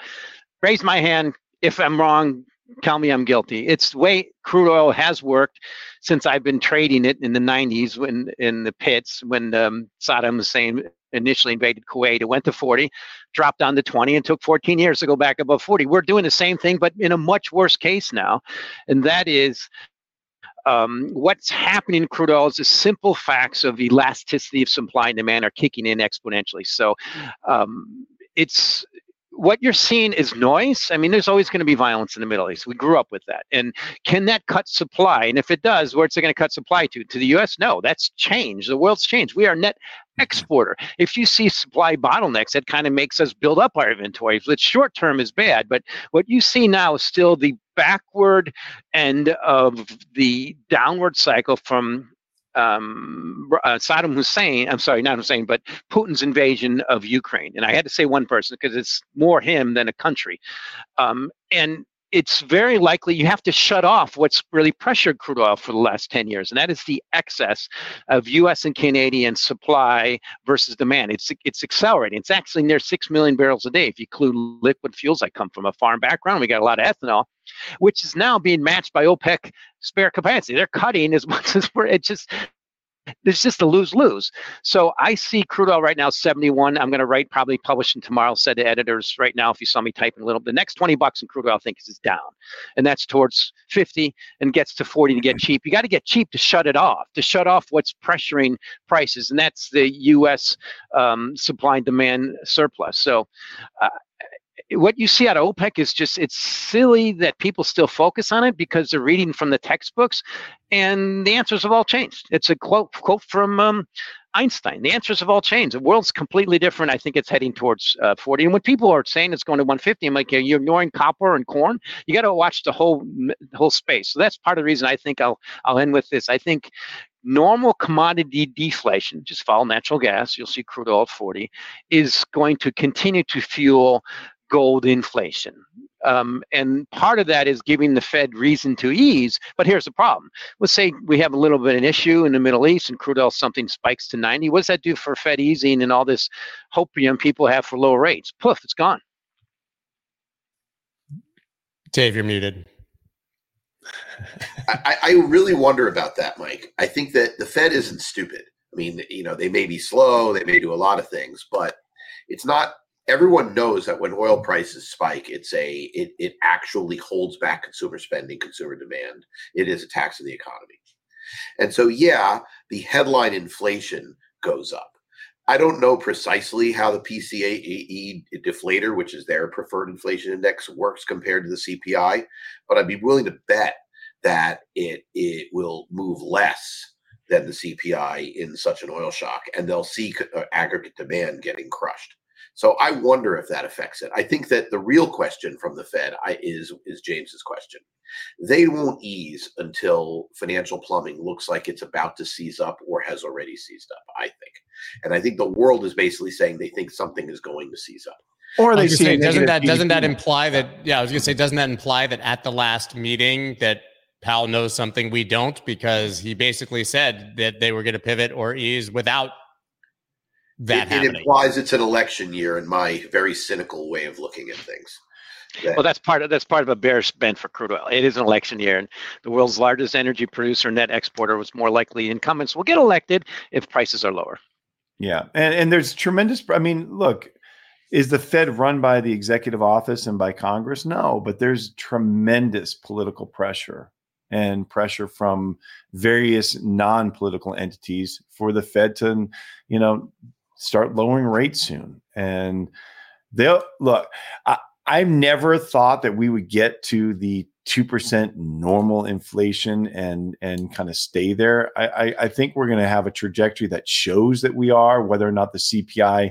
Raise my hand if I'm wrong. Tell me I'm guilty. It's the way crude oil has worked since I've been trading it in the 90s when in the pits, when Saddam Hussein initially invaded Kuwait. It went to 40, dropped down to 20, and took 14 years to go back above 40. We're doing the same thing, but in a much worse case now. And that is what's happening in crude oil is the simple facts of elasticity of supply and demand are kicking in exponentially. So it's... what you're seeing is noise. I mean, there's always going to be violence in the Middle East. We grew up with that. And can that cut supply? And if it does, where's it going to cut supply to? To the U.S.? No, that's changed. The world's changed. We are net exporter. If you see supply bottlenecks, that kind of makes us build up our inventories, which short term is bad. But what you see now is still the backward end of the downward cycle from Putin's invasion of Ukraine. And I had to say one person because it's more him than a country. And it's very likely you have to shut off what's really pressured crude oil for the last 10 years, and that is the excess of U.S. and Canadian supply versus demand. It's accelerating. It's actually near 6 million barrels a day. If you include liquid fuels, I come from a farm background. We got a lot of ethanol, which is now being matched by OPEC spare capacity. They're cutting as much as we're. It's just a lose-lose. So I see crude oil right now, 71. I'm going to write, probably publishing tomorrow, said to editors right now, if you saw me typing a little, the next $20 in crude oil, I think, is down. And that's towards 50 and gets to 40 to get cheap. You got to get cheap to shut it off, to shut off what's pressuring prices. And that's the U.S. supply and demand surplus. So what you see out of OPEC is just, it's silly that people still focus on it because they're reading from the textbooks, and the answers have all changed. It's a quote from Einstein. The answers have all changed. The world's completely different. I think it's heading towards 40. And when people are saying it's going to 150, I'm like, you're ignoring copper and corn. You got to watch the whole space. So that's part of the reason I think I'll end with this. I think normal commodity deflation, just follow natural gas, you'll see crude oil at 40, is going to continue to fuel gold inflation. And part of that is giving the Fed reason to ease. But here's the problem. Let's say we have a little bit of an issue in the Middle East and crude oil something spikes to 90. What does that do for Fed easing and all this hopium people have for lower rates? Poof, it's gone. Dave, you're muted. I really wonder about that, Mike. I think that the Fed isn't stupid. I mean, you know, they may be slow, they may do a lot of things, but it's not. Everyone knows that when oil prices spike, it actually holds back consumer spending, consumer demand. It is a tax on the economy. And so, yeah, the headline inflation goes up. I don't know precisely how the PCAE deflator, which is their preferred inflation index, works compared to the CPI, but I'd be willing to bet that it will move less than the CPI in such an oil shock, and they'll see aggregate demand getting crushed. So I wonder if that affects it. I think that the real question from the Fed is James's question. They won't ease until financial plumbing looks like it's about to seize up or has already seized up, I think. And I think the world is basically saying they think something is going to seize up. Or they see, doesn't that imply that? Yeah, I was going to say, doesn't that imply that at the last meeting that Powell knows something we don't, because he basically said that they were going to pivot or ease without. It implies it's an election year, in my very cynical way of looking at things. Well, that's part of a bearish bent for crude oil. It is an election year, and the world's largest energy producer, net exporter, was more likely incumbents will get elected if prices are lower. Yeah, and there's tremendous. I mean, look, is the Fed run by the executive office and by Congress? No, but there's tremendous political pressure and pressure from various non-political entities for the Fed to, you know, start lowering rates soon. And they'll look, I've never thought that we would get to the 2% normal inflation and kind of stay there. I think we're going to have a trajectory that shows that we are, whether or not the CPI,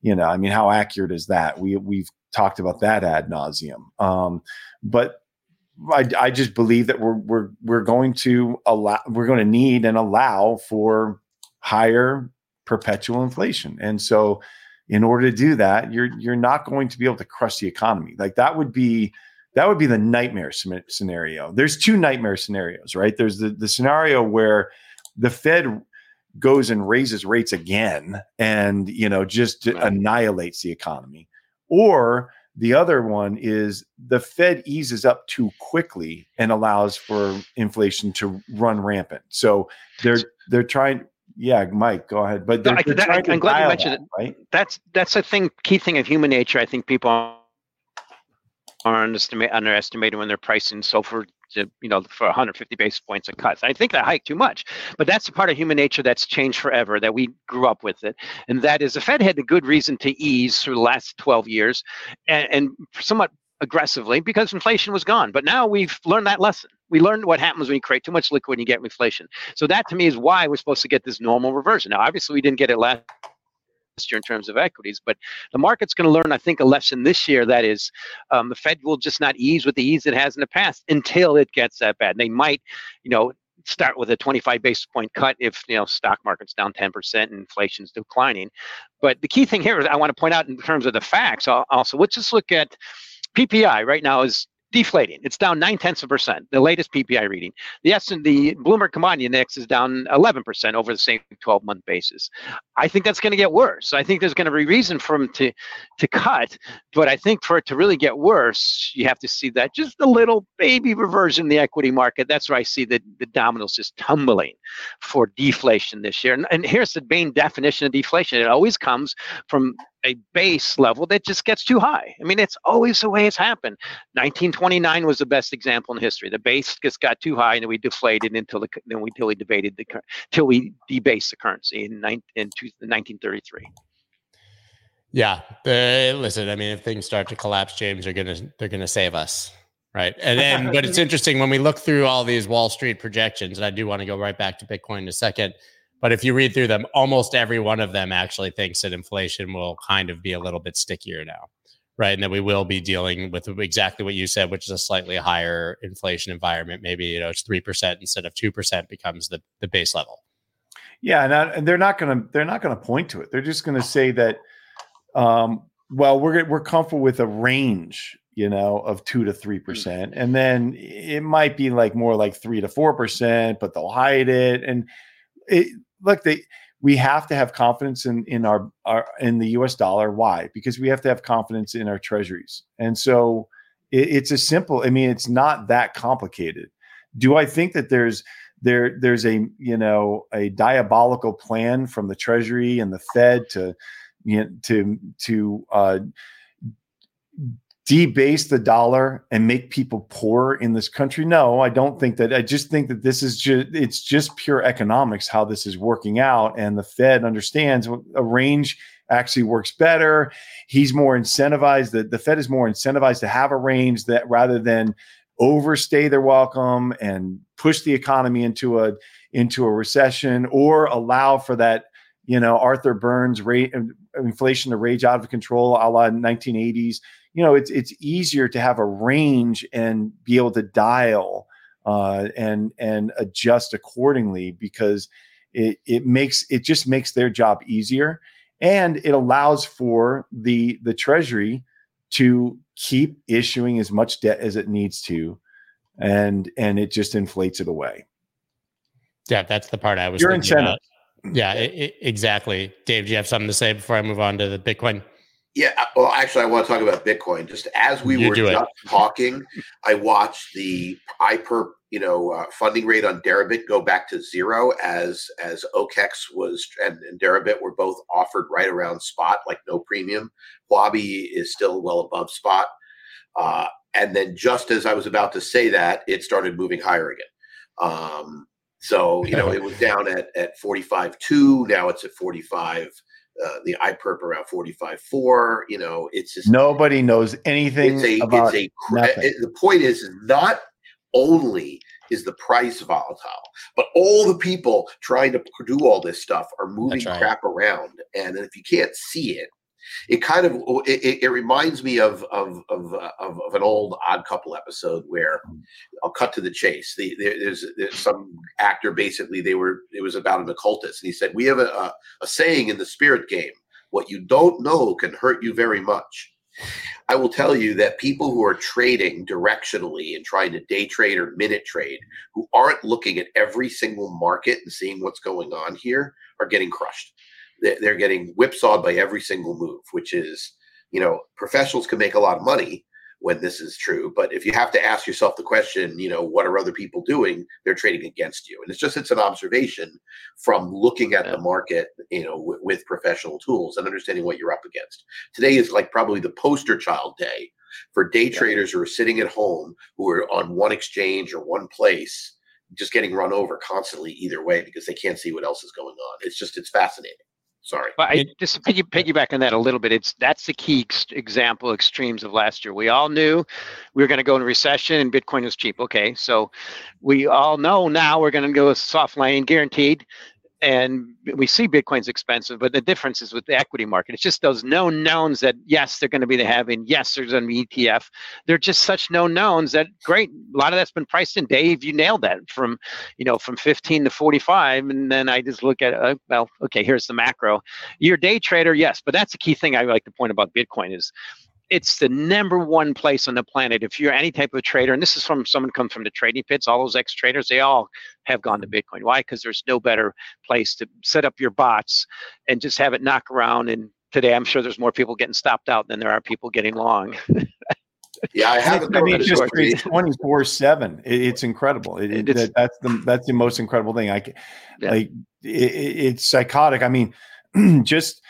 you know, I mean, how accurate is that? We've talked about that ad nauseum. But I just believe that we're going to allow, we're going to need and allow for higher perpetual inflation. And so in order to do that, you're not going to be able to crush the economy. Like that would be the nightmare scenario. There's two nightmare scenarios, right? There's the scenario where the Fed goes and raises rates again and, you know, just annihilates the economy. Or the other one is the Fed eases up too quickly and allows for inflation to run rampant. So they're trying. Yeah, Mike, go ahead. But I'm glad you mentioned it. Right? That's a thing. Key thing of human nature. I think people are underestimated when they're pricing SOFR for 150 basis points of cuts. I think that hiked too much, but that's a part of human nature that's changed forever, that we grew up with it. And that is the Fed had a good reason to ease through the last 12 years and somewhat aggressively because inflation was gone. But now we've learned that lesson. We learned what happens when you create too much liquid and you get inflation. So that to me is why we're supposed to get this normal reversion. Now, obviously we didn't get it last year in terms of equities, but the market's going to learn, I think, a lesson this year. That is, the Fed will just not ease with the ease it has in the past until it gets that bad. And they might, start with a 25 basis point cut if, stock market's down 10% and inflation's declining. But the key thing here is I want to point out in terms of the facts also, let's just look at PPI right now is deflating. It's down 0.9%, the latest PPI reading. The S&P Bloomberg Commodity Index is down 11% over the same 12-month basis. I think that's going to get worse. I think there's going to be reason for them to cut, but I think for it to really get worse, you have to see that just a little baby reversion in the equity market. That's where I see the dominoes just tumbling for deflation this year. And here's the main definition of deflation. It always comes from a base level that just gets too high. I mean, it's always the way it's happened. 1929 was the best example in history. The base just got too high, and then we deflated until we debased the currency in 1933. Yeah, listen. I mean, if things start to collapse, James, they're gonna save us, right? And then, but it's interesting when we look through all these Wall Street projections, and I do want to go right back to Bitcoin in a second. But if you read through them, almost every one of them actually thinks that inflation will kind of be a little bit stickier now, right? And that we will be dealing with exactly what you said, which is a slightly higher inflation environment. Maybe, you know, it's 3% instead of 2% becomes the base level. Yeah, and they're not going to point to it. They're just going to say that, well, we're comfortable with a range, you know, of 2 to 3%, and then it might be like more like 3 to 4%, but they'll hide it and. We have to have confidence in the US dollar. Why? Because we have to have confidence in our treasuries. And so it's as simple. I mean, it's not that complicated. Do I think that there's a diabolical plan from the Treasury and the Fed to debase the dollar and make people poor in this country? No, I don't think that. I just think that this is it's just pure economics, how this is working out. And the Fed understands a range actually works better. He's more incentivized that the Fed is more incentivized to have a range that rather than overstay their welcome and push the economy into a recession or allow for that, you know, Arthur Burns rate inflation to rage out of control, a la 1980s. You know, it's easier to have a range and be able to dial and adjust accordingly, because it just makes their job easier, and it allows for the Treasury to keep issuing as much debt as it needs to, and it just inflates it away. Yeah, that's the part I was thinking about. Yeah, exactly. Dave, do you have something to say before I move on to the Bitcoin? Yeah, well, actually, I want to talk about Bitcoin. Just as we were just talking, I watched the IPER, funding rate on Deribit go back to zero as OKEx was and Deribit were both offered right around spot, like no premium. Huobi is still well above spot, and then just as I was about to say that, it started moving higher again. So it was down at 45.2. Now it's at 45. The iPerp around 45.4, it's just nobody knows anything about it. The point is not only is the price volatile, but all the people trying to do all this stuff are moving crap around, and if you can't see it, it reminds me of an old Odd Couple episode where I'll cut to the chase. There's some actor, basically it was about an occultist, and he said, "We have a saying in the spirit game: what you don't know can hurt you very much." I will tell you that people who are trading directionally and trying to day trade or minute trade, who aren't looking at every single market and seeing what's going on here, are getting crushed. They're getting whipsawed by every single move, which is, professionals can make a lot of money when this is true. But if you have to ask yourself the question, what are other people doing? They're trading against you. And it's an observation from looking at the market, with professional tools and understanding what you're up against. Today is like probably the poster child day for day traders who are sitting at home, who are on one exchange or one place, just getting run over constantly either way because they can't see what else is going on. It's fascinating. Sorry. But I just to piggyback on that a little bit. That's the key example extremes of last year. We all knew we were going to go into recession and Bitcoin was cheap. Okay, so we all know now we're going to go soft landing, guaranteed. And we see Bitcoin's expensive, but the difference is with the equity market. It's just those known knowns that, yes, they're going to be the halving. Yes, there's going to be ETF. They're just such known knowns that, great, a lot of that's been priced in. Dave, you nailed that from 15 to 45. And then I just look at, here's the macro. You're a day trader, yes. But that's the key thing I like to point about Bitcoin is it's the number one place on the planet. If you're any type of trader, and this is from someone comes from the trading pits, all those ex-traders, they all have gone to Bitcoin. Why? Because there's no better place to set up your bots and just have it knock around. And today, I'm sure there's more people getting stopped out than there are people getting long. Yeah, I have. I mean, it just trades 24/7. It's incredible. That's the most incredible thing. It's psychotic. I mean, just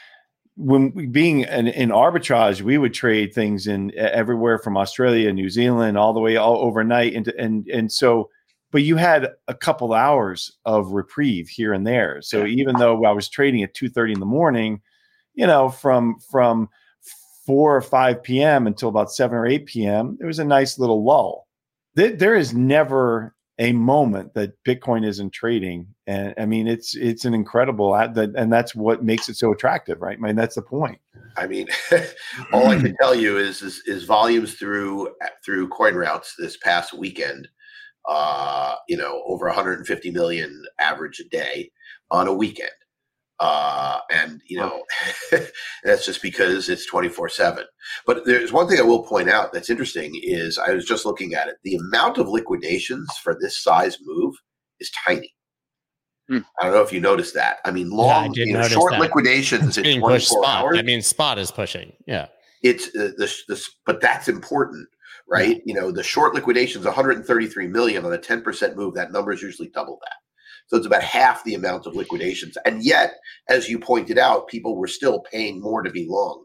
when being in arbitrage, we would trade things in everywhere from Australia, New Zealand, all overnight, and so. But you had a couple hours of reprieve here and there. So even though I was trading at 2:30 in the morning, from 4 or 5 p.m. until about 7 or 8 p.m., there was a nice little lull. There is never a moment that Bitcoin isn't trading. And I mean, it's an incredible, and that's what makes it so attractive, right? I mean, that's the point. I mean, all I can tell you is volumes through CoinRoutes this past weekend, over 150 million average a day on a weekend. That's just because it's 24/7. But there's one thing I will point out that's interesting is I was just looking at it. The amount of liquidations for this size move is tiny. I don't know if you noticed that. I mean, short liquidations in 24 hours. I mean, spot is pushing. Yeah. It's but that's important, right? Yeah. The short liquidations, 133 million on a 10% move. That number is usually double that. So it's about half the amount of liquidations. And yet, as you pointed out, people were still paying more to be long,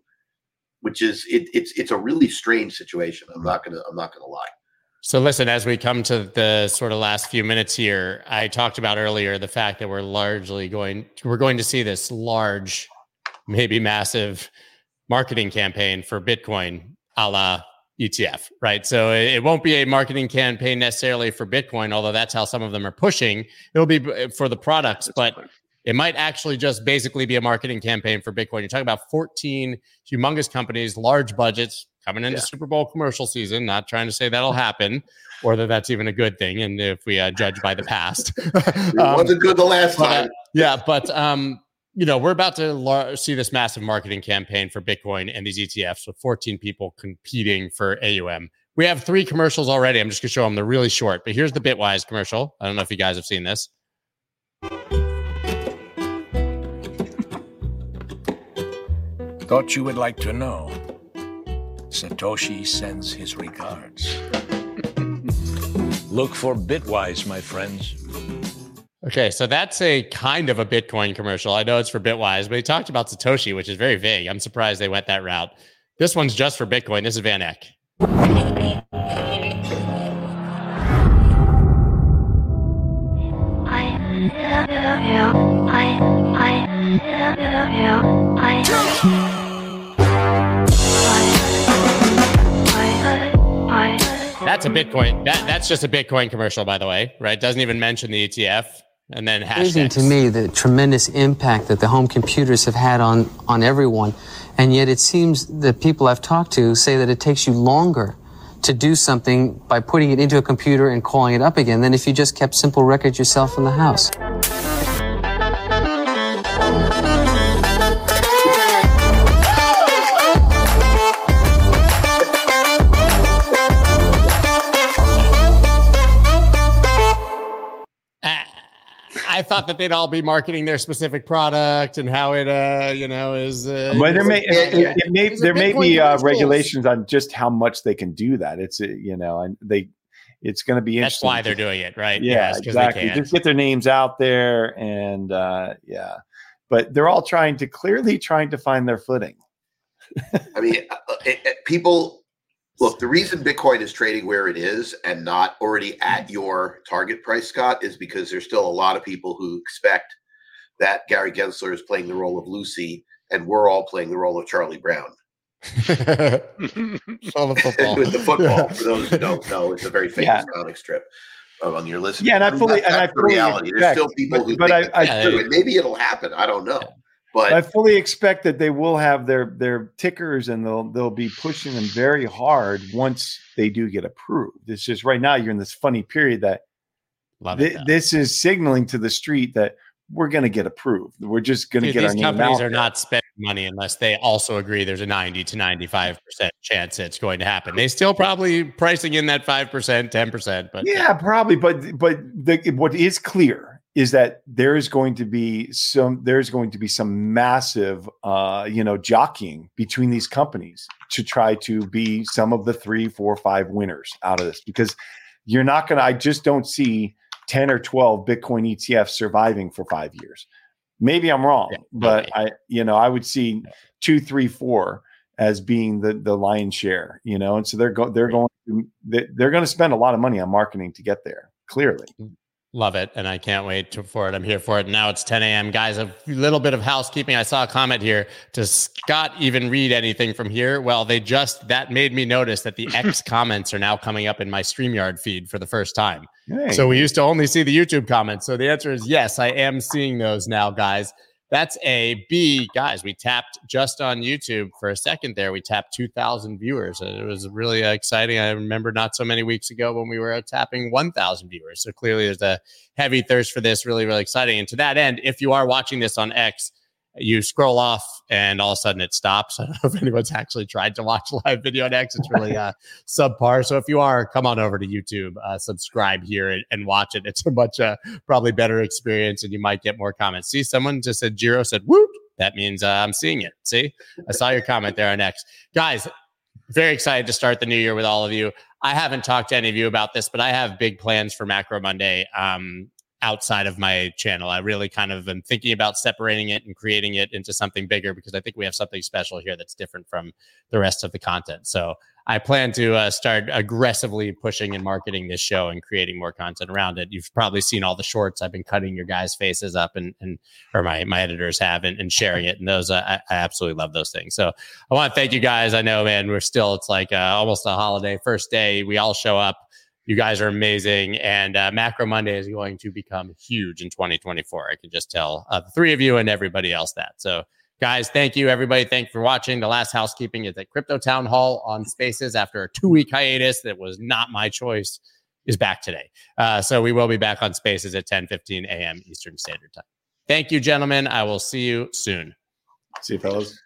which is it's a really strange situation. I'm not gonna lie. So listen, as we come to the sort of last few minutes here, I talked about earlier the fact that we're going to see this large, maybe massive marketing campaign for Bitcoin a la ETF, right? So it won't be a marketing campaign necessarily for Bitcoin, although that's how some of them are pushing. It'll be for the products, but it might actually just basically be a marketing campaign for Bitcoin. You're talking about 14 humongous companies, large budgets coming into Super Bowl commercial season. Not trying to say that'll happen or that that's even a good thing. And if we judge by the past, it wasn't good the last time. We're about to see this massive marketing campaign for Bitcoin and these ETFs with 14 people competing for AUM. We have 3 commercials already. I'm just going to show them. They're really short, but here's the Bitwise commercial. I don't know if you guys have seen this. Thought you would like to know. Satoshi sends his regards. Look for Bitwise, my friends. Okay, so that's a kind of a Bitcoin commercial. I know it's for Bitwise, but he talked about Satoshi, which is very vague. I'm surprised they went that route. This one's just for Bitcoin. This is Van Eck. That's a Bitcoin. That's just a Bitcoin commercial, by the way, right? Doesn't even mention the ETF. And then hashtags. Amazing to me the tremendous impact that the home computers have had on everyone. And yet it seems that people I've talked to say that it takes you longer to do something by putting it into a computer and calling it up again than if you just kept simple records yourself in the house. I thought that they'd all be marketing their specific product and how it, is. But there may be regulations on just how much they can do that. It's going to be interesting. That's why they're doing it, right? Yeah, yes, exactly. Just get their names out there, and but they're all clearly trying to find their footing. I mean, people look. The reason Bitcoin is trading where it is and not already at your target price, Scott, is because there's still a lot of people who expect that Gary Gensler is playing the role of Lucy and we're all playing the role of Charlie Brown. With the football. For those who don't know, it's a very famous comic strip among your listeners. Yeah, and I fully reality. There's still people who think maybe it'll happen. I don't know. Yeah. But I fully expect that they will have their tickers and they'll be pushing them very hard once they do get approved. It's just right now you're in this funny period that this is signaling to the street that we're going to get approved. We're just going to get our name out. These companies are not spending money unless they also agree there's a 90 to 95% chance it's going to happen. They still probably pricing in that 5%, 10%. But yeah, probably. But what is clear is that there's going to be some massive, jockeying between these companies to try to be some of the 3, 4, 5 winners out of this, because you're not going to, I just don't see 10 or 12 Bitcoin ETFs surviving for 5 years. Maybe I'm wrong, but I would see 2, 3, 4 as being the lion's share, and so they're going to spend a lot of money on marketing to get there, clearly. Love it. And I can't wait for it. I'm here for it. Now it's 10 a.m. Guys, a little bit of housekeeping. I saw a comment here. Does Scott even read anything from here? Well, that made me notice that the X comments are now coming up in my StreamYard feed for the first time. Hey. So we used to only see the YouTube comments. So the answer is yes, I am seeing those now, guys. That's A. B, guys, we tapped just on YouTube for a second there. We tapped 2,000 viewers. It was really exciting. I remember not so many weeks ago when we were tapping 1,000 viewers. So clearly there's a heavy thirst for this. Really, really exciting. And to that end, if you are watching this on X, you scroll off and all of a sudden it stops. I don't know if anyone's actually tried to watch live video on X. It's really subpar. So if you are, come on over to YouTube, subscribe here and watch it. It's a much probably better experience and you might get more comments. See, someone just said, Giro said, whoop. That means I'm seeing it. See, I saw your comment there on X. Guys, very excited to start the new year with all of you. I haven't talked to any of you about this, but I have big plans for Macro Monday. Outside of my channel. I really kind of am thinking about separating it and creating it into something bigger because I think we have something special here that's different from the rest of the content. So I plan to start aggressively pushing and marketing this show and creating more content around it. You've probably seen all the shorts. I've been cutting your guys' faces up or my editors have and sharing it. And those, I absolutely love those things. So I want to thank you guys. I know, man, we're still, it's like almost a holiday. First day, we all show up. You guys are amazing, and Macro Monday is going to become huge in 2024. I can just tell the three of you and everybody else that. So, guys, thank you, everybody. Thank you for watching. The last housekeeping is that Crypto Town Hall on Spaces, after a 2-week hiatus that was not my choice, is back today. So we will be back on Spaces at 10:15 a.m. Eastern Standard Time. Thank you, gentlemen. I will see you soon. See you, fellas.